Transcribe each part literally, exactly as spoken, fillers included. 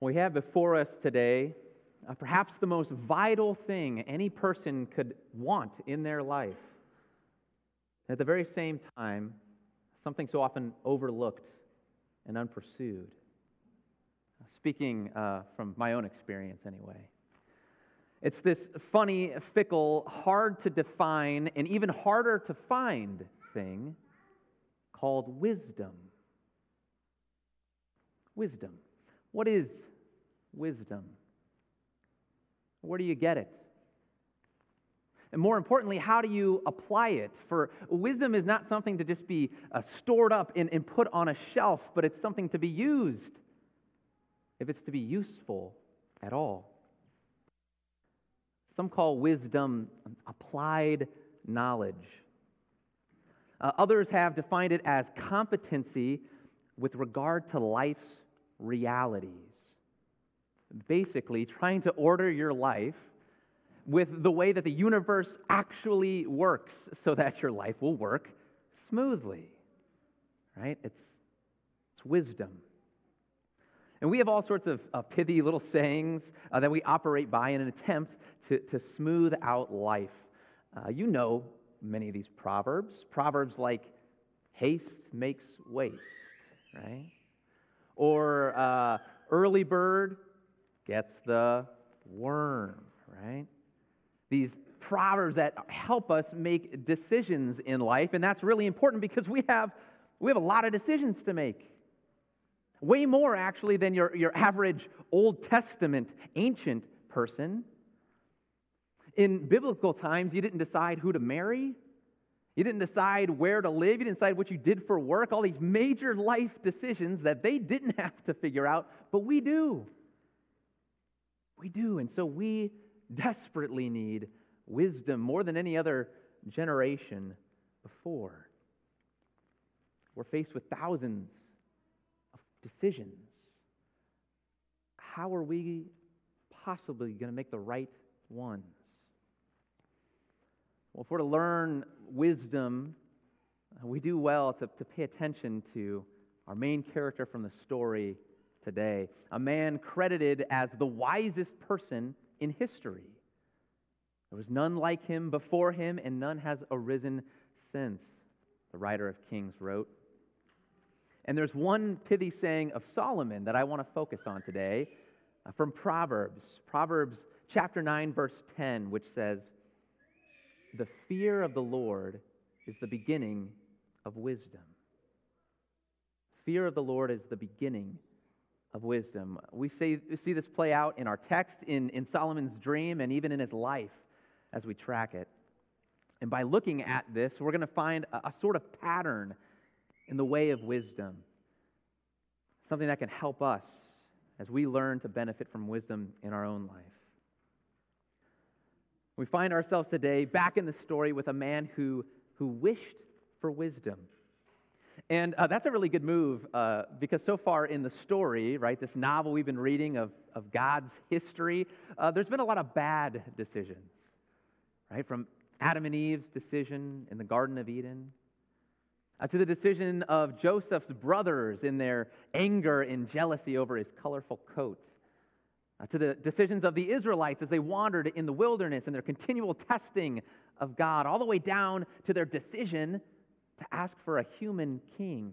We have before us today uh, perhaps the most vital thing any person could want in their life. And at the very same time, something so often overlooked and unpursued. Speaking uh, from my own experience anyway. It's this funny, fickle, hard to define, and even harder to find thing called wisdom. Wisdom. What is wisdom? Where do you get it? And more importantly, how do you apply it? For wisdom is not something to just be uh, stored up and, and put on a shelf, but it's something to be used, if it's to be useful at all. Some call wisdom applied knowledge. Uh, others have defined it as competency with regard to life's realities. Basically, trying to order your life with the way that the universe actually works so that your life will work smoothly, right? It's, it's wisdom. And we have all sorts of uh, pithy little sayings uh, that we operate by in an attempt to, to smooth out life. Uh, you know many of these proverbs. Proverbs like, haste makes waste, right? Or uh, early bird gets the worm, right? These proverbs that help us make decisions in life, and that's really important because we have we have a lot of decisions to make. Way more, actually, than your, your average Old Testament ancient person. In biblical times, you didn't decide who to marry. You didn't decide where to live. You didn't decide what you did for work. All these major life decisions that they didn't have to figure out, but we do. We do, and so we desperately need wisdom more than any other generation before. We're faced with thousands decisions. How are we possibly going to make the right ones? Well, if we're to learn wisdom, we do well to, to pay attention to our main character from the story today, a man credited as the wisest person in history. There was none like him before him, and none has arisen since, the writer of Kings wrote. And there's one pithy saying of Solomon that I want to focus on today uh, from Proverbs. Proverbs chapter nine, verse ten, which says, "The fear of the Lord is the beginning of wisdom." Fear of the Lord is the beginning of wisdom. We see, we see this play out in our text, in, in Solomon's dream, and even in his life as we track it. And by looking at this, we're going to find a, a sort of pattern in the way of wisdom, something that can help us as we learn to benefit from wisdom in our own life. We find ourselves today back in the story with a man who, who wished for wisdom. And uh, that's a really good move uh, because so far in the story, right, this novel we've been reading of, of God's history, uh, there's been a lot of bad decisions, right, from Adam and Eve's decision in the Garden of Eden, Uh, to the decision of Joseph's brothers in their anger and jealousy over his colorful coat, uh, to the decisions of the Israelites as they wandered in the wilderness and their continual testing of God, all the way down to their decision to ask for a human king,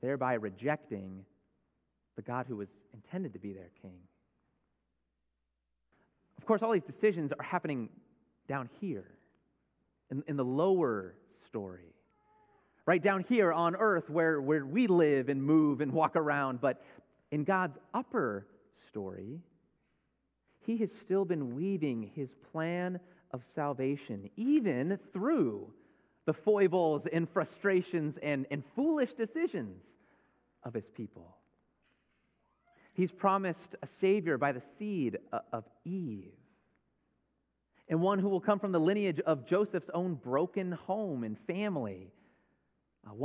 thereby rejecting the God who was intended to be their king. Of course, all these decisions are happening down here, in, in the lower story. Right down here on earth where, where we live and move and walk around. But in God's upper story, he has still been weaving his plan of salvation, even through the foibles and frustrations and, and foolish decisions of his people. He's promised a Savior by the seed of Eve, and one who will come from the lineage of Joseph's own broken home and family,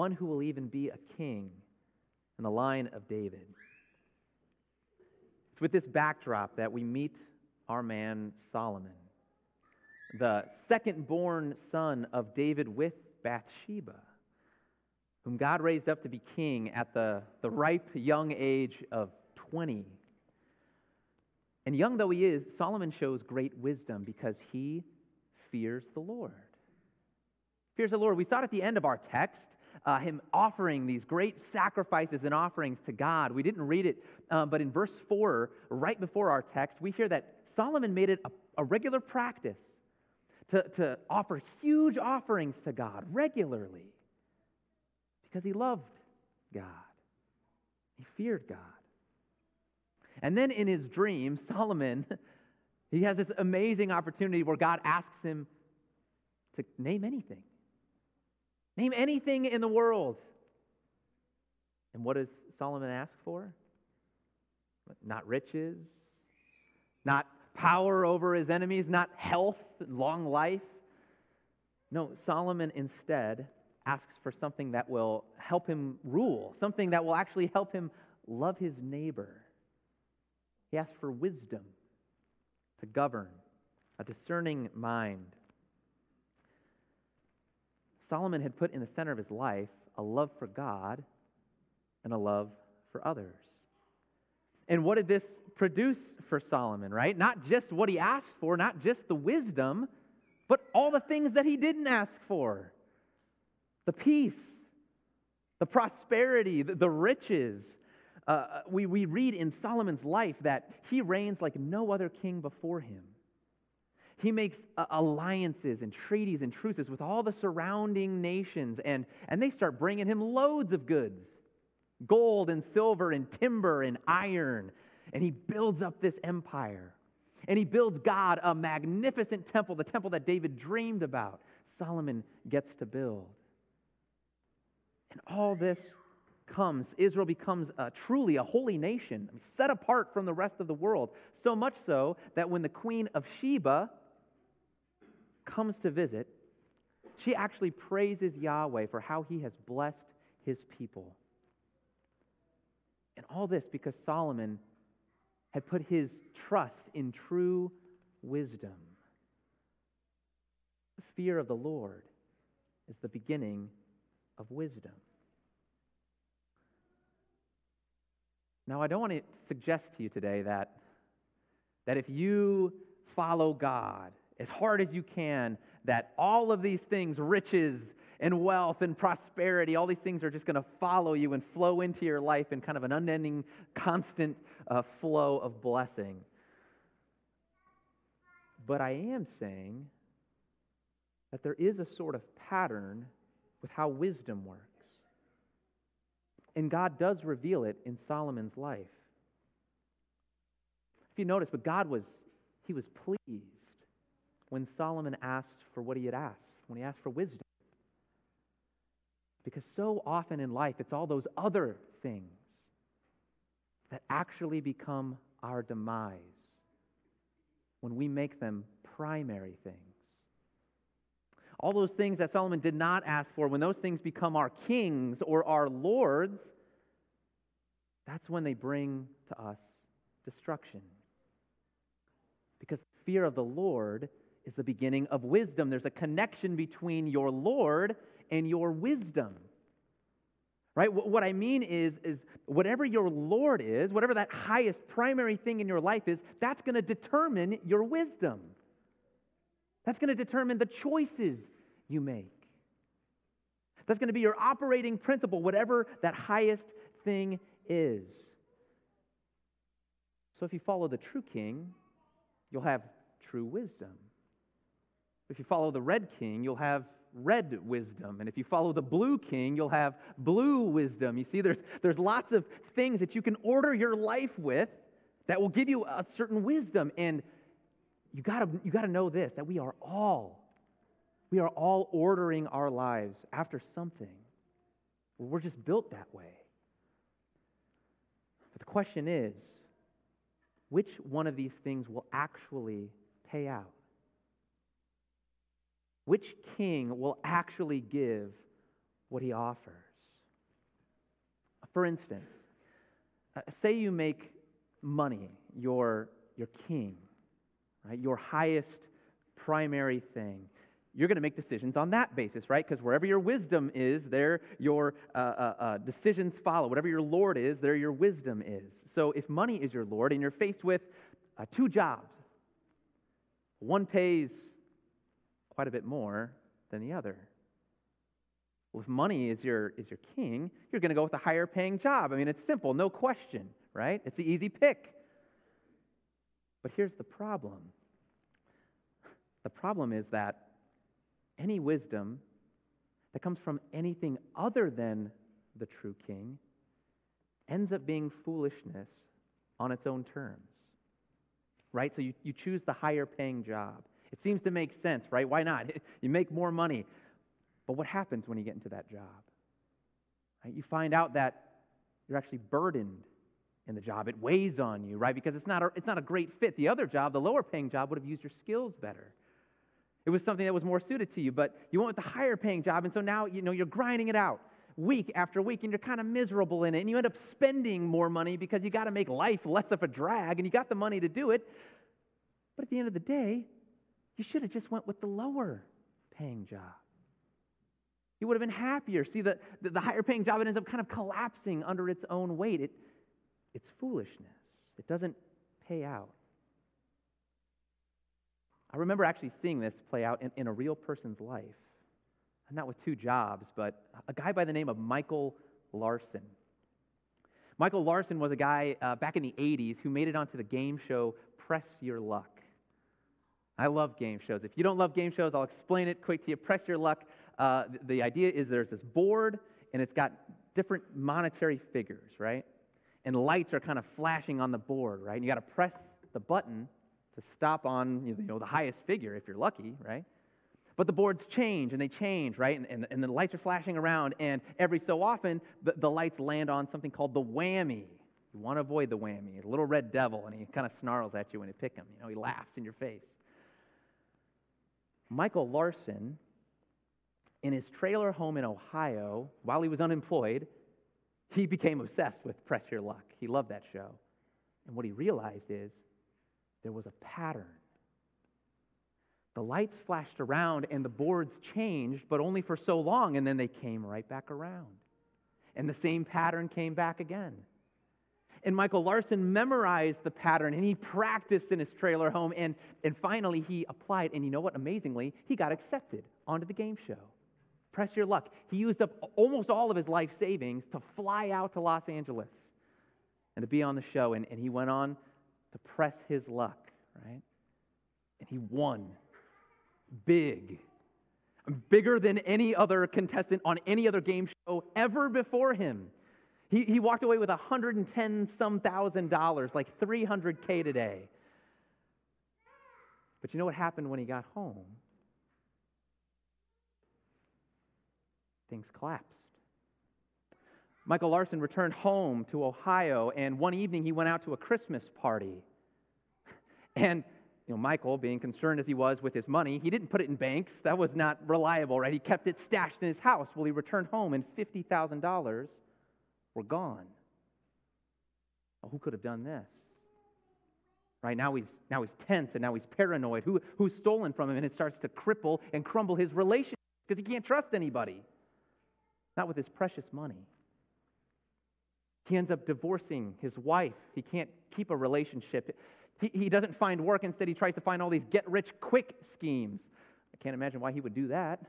one who will even be a king in the line of David. It's with this backdrop that we meet our man Solomon, the second-born son of David with Bathsheba, whom God raised up to be king at the, the ripe young age of twenty And young though he is, Solomon shows great wisdom because he fears the Lord. Fears the Lord. We saw it at the end of our text, uh, him offering these great sacrifices and offerings to God. We didn't read it, um, but in verse four, right before our text, we hear that Solomon made it a, a regular practice to, to offer huge offerings to God regularly because he loved God. He feared God. And then in his dream, Solomon, he has this amazing opportunity where God asks him to name anything. Name anything in the world. And what does Solomon ask for? Not riches, not power over his enemies, not health and long life. No, Solomon instead asks for something that will help him rule, something that will actually help him love his neighbor. He asks for wisdom to govern, a discerning mind. Solomon had put in the center of his life a love for God and a love for others. And what did this produce for Solomon, right? Not just what he asked for, not just the wisdom, but all the things that he didn't ask for. The peace, the prosperity, the, the riches. Uh, we, we read in Solomon's life that he reigns like no other king before him. He makes uh, alliances and treaties and truces with all the surrounding nations, and, and they start bringing him loads of goods, gold and silver and timber and iron, and he builds up this empire. And he builds God a magnificent temple, the temple that David dreamed about. Solomon gets to build. And all this comes, Israel becomes uh, truly a holy nation, I mean, set apart from the rest of the world, so much so that when the queen of Sheba comes to visit, she actually praises Yahweh for how he has blessed his people. And all this because Solomon had put his trust in true wisdom. The fear of the Lord is the beginning of wisdom. Now, I don't want to suggest to you today that, that if you follow God as hard as you can, that all of these things, riches and wealth and prosperity, all these things are just going to follow you and flow into your life in kind of an unending, constant uh, flow of blessing. But I am saying that there is a sort of pattern with how wisdom works. And God does reveal it in Solomon's life. If you notice, but God was, he was pleased when Solomon asked for what he had asked, when he asked for wisdom. Because so often in life, it's all those other things that actually become our demise when we make them primary things. All those things that Solomon did not ask for, when those things become our kings or our lords, that's when they bring to us destruction. Because the fear of the Lord is the beginning of wisdom. There's a connection between your Lord and your wisdom. Right? What I mean is, is whatever your Lord is, whatever that highest primary thing in your life is, that's going to determine your wisdom. That's going to determine the choices you make. That's going to be your operating principle, whatever that highest thing is. So if you follow the true king, you'll have true wisdom. If you follow the red king, you'll have red wisdom. And if you follow the blue king, you'll have blue wisdom. You see, there's, there's lots of things that you can order your life with that will give you a certain wisdom. And You gotta, you gotta know this, that we are all, we are all ordering our lives after something. We're just built that way. But the question is, which one of these things will actually pay out? Which king will actually give what he offers? For instance, uh, say you make money your, your king. Right, your highest primary thing. You're going to make decisions on that basis, right? Because wherever your wisdom is, there your uh, uh, uh, decisions follow. Whatever your Lord is, there your wisdom is. So if money is your Lord and you're faced with uh, two jobs. One pays quite a bit more than the other. Well, if money is your is your king, you're going to go with the higher paying job. I mean, it's simple, no question, right? It's the easy pick. But here's the problem. The problem is that any wisdom that comes from anything other than the true king ends up being foolishness on its own terms, right? So you, you choose the higher paying job. It seems to make sense, right? Why not? You make more money. But what happens when you get into that job? Right? You find out that you're actually burdened in the job. It weighs on you, right? Because it's not a, it's not a great fit. The other job, the lower paying job, would have used your skills better. It was something that was more suited to you, but you went with the higher paying job, and so now, you know, you're grinding it out week after week, and you're kind of miserable in it, and you end up spending more money because you got to make life less of a drag, and you got the money to do it. But at the end of the day, you should have just went with the lower paying job. You would have been happier. See, the, the, the higher paying job, it ends up kind of collapsing under its own weight. It, it's foolishness. It doesn't pay out. I remember actually seeing this play out in, in a real person's life. Not with two jobs, but a guy by the name of Michael Larson. Michael Larson was a guy uh, back in the eighties who made it onto the game show Press Your Luck. I love game shows. If you don't love game shows, I'll explain it quick to you. Press Your Luck. Uh, the, the idea is there's this board, and it's got different monetary figures, right? And lights are kind of flashing on the board, right? And you got to press the button to stop on, you know, the highest figure if you're lucky, right? But the boards change, and they change, right? And, and, and the lights are flashing around, and every so often, the, the lights land on something called the whammy. You want to avoid the whammy. A little red devil, and he kind of snarls at you when you pick him. You know, he laughs in your face. Michael Larson, in his trailer home in Ohio, while he was unemployed, he became obsessed with Press Your Luck. He loved that show. And what he realized is there was a pattern. The lights flashed around and the boards changed, but only for so long, and then they came right back around. And the same pattern came back again. And Michael Larson memorized the pattern, and he practiced in his trailer home, and, and finally he applied, and you know what? Amazingly, he got accepted onto the game show. Press Your Luck. He used up almost all of his life savings to fly out to Los Angeles and to be on the show, and, and he went on to press his luck, right? And he won. Big. Bigger than any other contestant on any other game show ever before him. He he walked away with one hundred ten some thousand dollars, like three hundred thousand today. But you know what happened when he got home? Things collapsed. Michael Larson returned home to Ohio, and one evening he went out to a Christmas party. And you know, Michael, being concerned as he was with his money, he didn't put it in banks. That was not reliable, right? He kept it stashed in his house. Well, he returned home, and fifty thousand dollars were gone. Well, who could have done this? Right now, he's now he's tense, and now he's paranoid. Who who's stolen from him? And it starts to cripple and crumble his relationship because he can't trust anybody. Not with his precious money. He ends up divorcing his wife. He can't keep a relationship. He, he doesn't find work. Instead, he tries to find all these get-rich-quick schemes. I can't imagine why he would do that.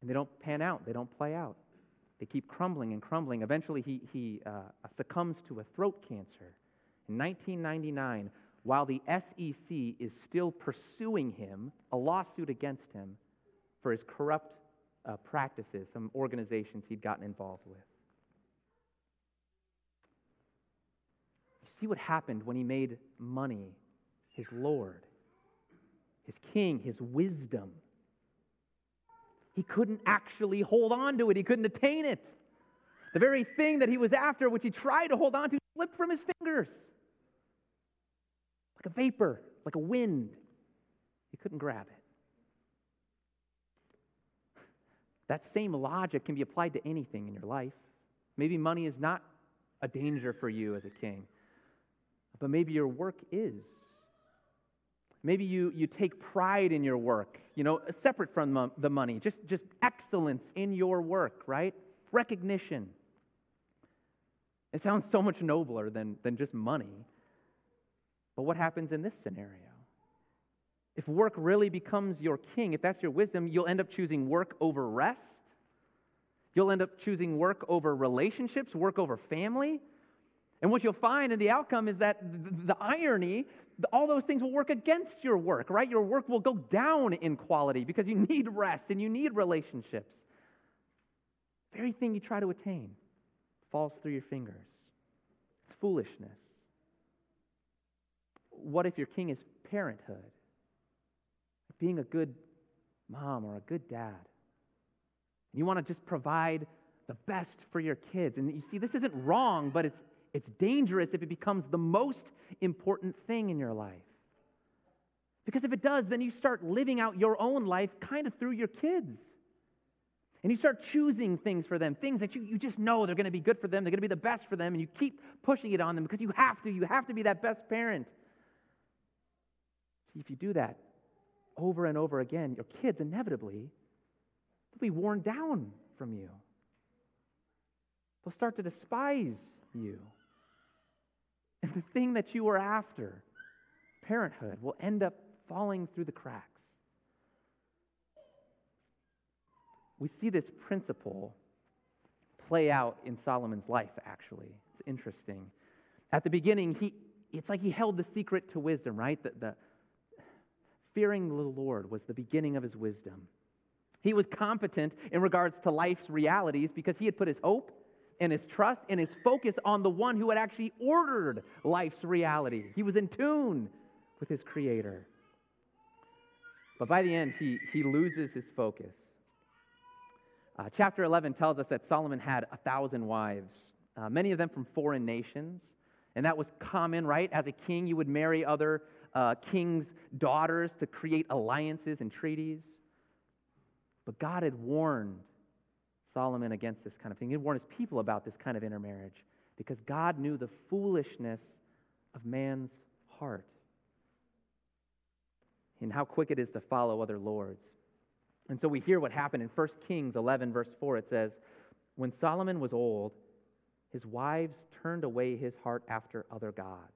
And they don't pan out. They don't play out. They keep crumbling and crumbling. Eventually, he, he uh, succumbs to a throat cancer. In nineteen ninety-nine, while the S E C is still pursuing him, a lawsuit against him for his corrupt uh, practices, some organizations he'd gotten involved with. See what happened when he made money his Lord, his King, his wisdom. He couldn't actually hold on to it. He couldn't attain it. The very thing that he was after, which he tried to hold on to, slipped from his fingers. Like a vapor, like a wind. He couldn't grab it. That same logic can be applied to anything in your life. Maybe money is not a danger for you as a king. But maybe your work is. Maybe you, you take pride in your work, you know, separate from mo- the money, just, just excellence in your work, right? Recognition. It sounds so much nobler than, than just money. But what happens in this scenario? If work really becomes your king, if that's your wisdom, you'll end up choosing work over rest. You'll end up choosing work over relationships, work over family. And what you'll find in the outcome is that the irony, all those things will work against your work, right? Your work will go down in quality because you need rest and you need relationships. The very thing you try to attain falls through your fingers. It's foolishness. What if your king is parenthood? Being a good mom or a good dad. You want to just provide the best for your kids. And you see, this isn't wrong, but it's it's dangerous if it becomes the most important thing in your life. Because if it does, then you start living out your own life kind of through your kids. And you start choosing things for them, things that you, you just know they're going to be good for them, they're going to be the best for them, and you keep pushing it on them because you have to. You have to be that best parent. See, if you do that, over and over again, your kids inevitably will be worn down from you. They'll start to despise you. And the thing that you were after, parenthood, will end up falling through the cracks. We see this principle play out in Solomon's life, actually. It's interesting. At the beginning, he it's like he held the secret to wisdom, right? The, the Fearing the Lord was the beginning of his wisdom. He was competent in regards to life's realities because he had put his hope and his trust and his focus on the one who had actually ordered life's reality. He was in tune with his Creator. But by the end, he, he loses his focus. Uh, chapter eleven tells us that Solomon had a thousand wives, uh, many of them from foreign nations. And that was common, right? As a king, you would marry other Uh, king's daughters to create alliances and treaties. But God had warned Solomon against this kind of thing. He warned his people about this kind of intermarriage because God knew the foolishness of man's heart and how quick it is to follow other lords. And so we hear what happened in First Kings eleven, verse four. It says, "When Solomon was old, his wives turned away his heart after other gods.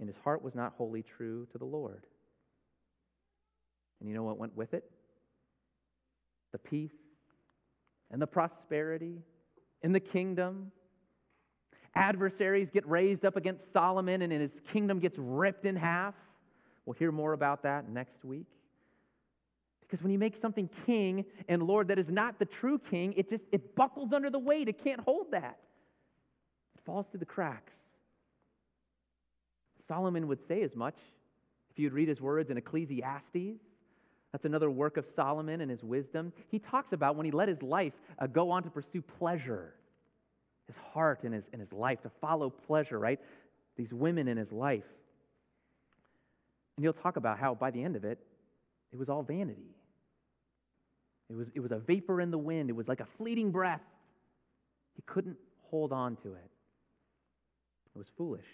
And his heart was not wholly true to the Lord." And you know what went with it? The peace and the prosperity in the kingdom. Adversaries get raised up against Solomon, and his kingdom gets ripped in half. We'll hear more about that next week. Because when you make something king and Lord that is not the true king, it just it buckles under the weight. It can't hold that. It falls through the cracks. Solomon would say as much if you'd read his words in Ecclesiastes. That's another work of Solomon and his wisdom. He talks about when he let his life uh, go on to pursue pleasure, his heart and his, and his life, to follow pleasure, right? These women in his life. And he'll talk about how by the end of it, it was all vanity. It was, it was a vapor in the wind. It was like a fleeting breath. He couldn't hold on to it. It was foolish.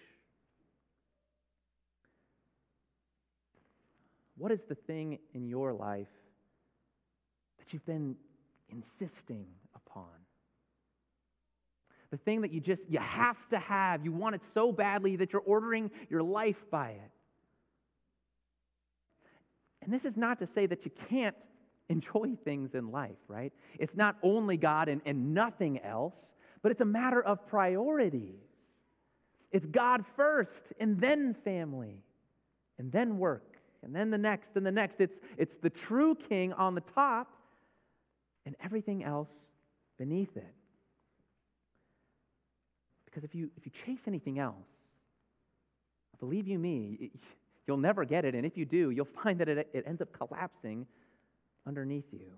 What is the thing in your life that you've been insisting upon? The thing that you just, you have to have, you want it so badly that you're ordering your life by it. And this is not to say that you can't enjoy things in life, right? It's not only God and, and nothing else, but it's a matter of priorities. It's God first, and then family, and then work. And then the next, and the next. It's, it's the true king on the top and everything else beneath it. Because if you if you chase anything else, believe you me, it, you'll never get it. And if you do, you'll find that it, it ends up collapsing underneath you.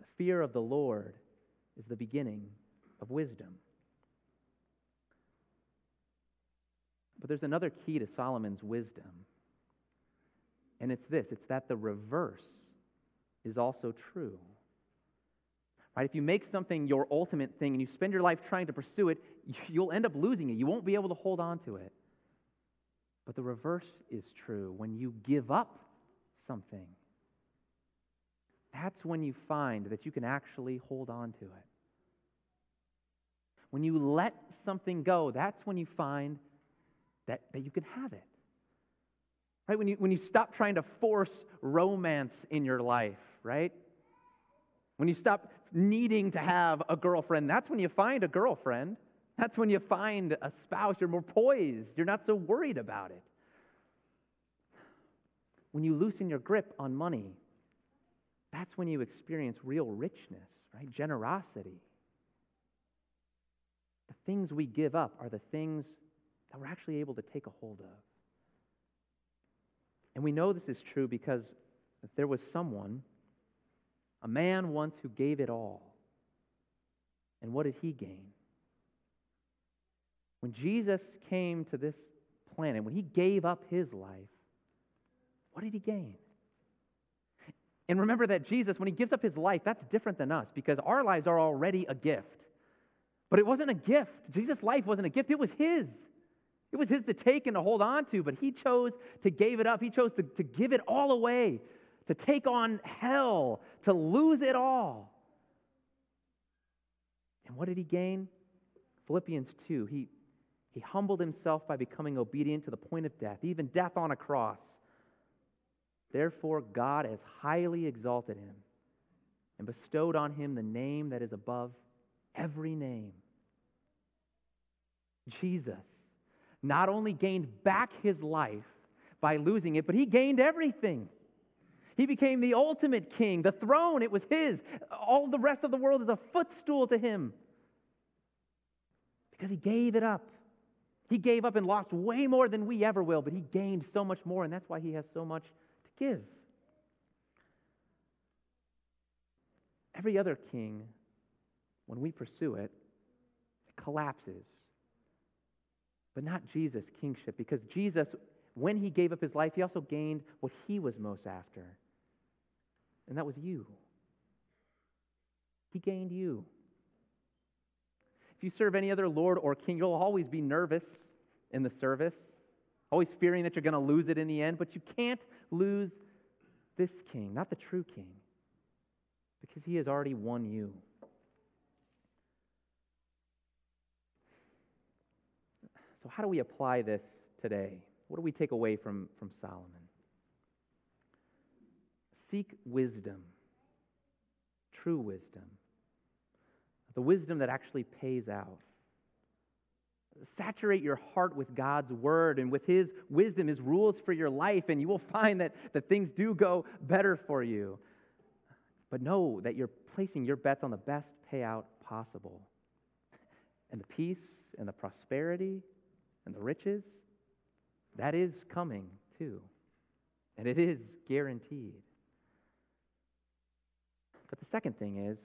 The fear of the Lord is the beginning of wisdom. But there's another key to Solomon's wisdom, and it's this. It's that the reverse is also true. Right? If you make something your ultimate thing and you spend your life trying to pursue it, you'll end up losing it. You won't be able to hold on to it. But the reverse is true. When you give up something, that's when you find that you can actually hold on to it. When you let something go, that's when you find that, that you can have it. Right? When you, when you stop trying to force romance in your life, right? When you stop needing to have a girlfriend, that's when you find a girlfriend. That's when you find a spouse. You're more poised. You're not so worried about it. When you loosen your grip on money, that's when you experience real richness, right? Generosity. The things we give up are the things that we're actually able to take a hold of. And we know this is true because there was someone, a man once, who gave it all. And what did he gain? When Jesus came to this planet, when he gave up his life, what did he gain? And remember that Jesus, when he gives up his life, that's different than us because our lives are already a gift. But it wasn't a gift. Jesus' life wasn't a gift. It was his. It was his to take and to hold on to, but he chose to give it up. He chose to, to give it all away, to take on hell, to lose it all. And what did he gain? Philippians two, he, he humbled himself by becoming obedient to the point of death, even death on a cross. Therefore, God has highly exalted him and bestowed on him the name that is above every name. Jesus not only gained back his life by losing it, but he gained everything. He became the ultimate king. The throne, it was his. All the rest of the world is a footstool to him because he gave it up. He gave up and lost way more than we ever will, but he gained so much more, and that's why he has so much give. Every other king, when we pursue it, it collapses. But not Jesus' kingship, because Jesus, when he gave up his life, he also gained what he was most after, and that was you. He gained you. If you serve any other lord or king, you'll always be nervous in the service, always fearing that you're going to lose it in the end, but you can't lose this king, not the true king, because he has already won you. So how do we apply this today? What do we take away from, from Solomon? Seek wisdom, true wisdom, the wisdom that actually pays out. Saturate your heart with God's word and with his wisdom, his rules for your life, and you will find that, that things do go better for you. But know that you're placing your bets on the best payout possible. And the peace and the prosperity and the riches, that is coming too. And it is guaranteed. But the second thing is,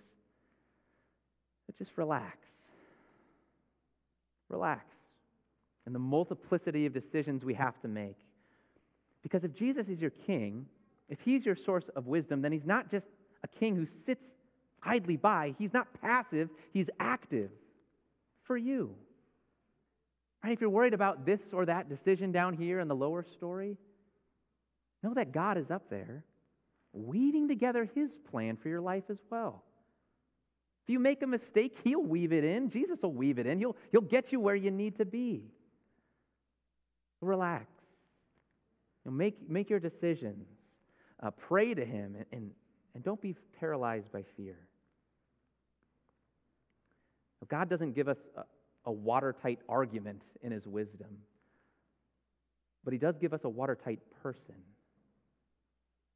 just relax. Relax. And the multiplicity of decisions we have to make. Because if Jesus is your king, if he's your source of wisdom, then he's not just a king who sits idly by. He's not passive. He's active for you. Right? If you're worried about this or that decision down here in the lower story, know that God is up there weaving together his plan for your life as well. If you make a mistake, he'll weave it in. Jesus will weave it in. He'll, he'll get you where you need to be. Relax. You know, make, make your decisions. Uh, pray to him, and, and, and don't be paralyzed by fear. God doesn't give us a, a watertight argument in his wisdom, but he does give us a watertight person.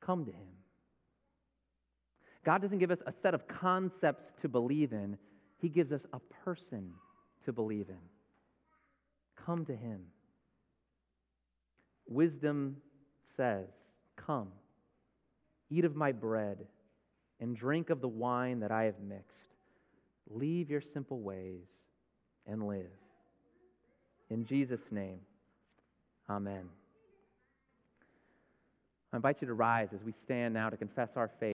Come to him. God doesn't give us a set of concepts to believe in. He gives us a person to believe in. Come to him. Wisdom says, come, eat of my bread and drink of the wine that I have mixed. Leave your simple ways and live. In Jesus' name, amen. I invite you to rise as we stand now to confess our faith.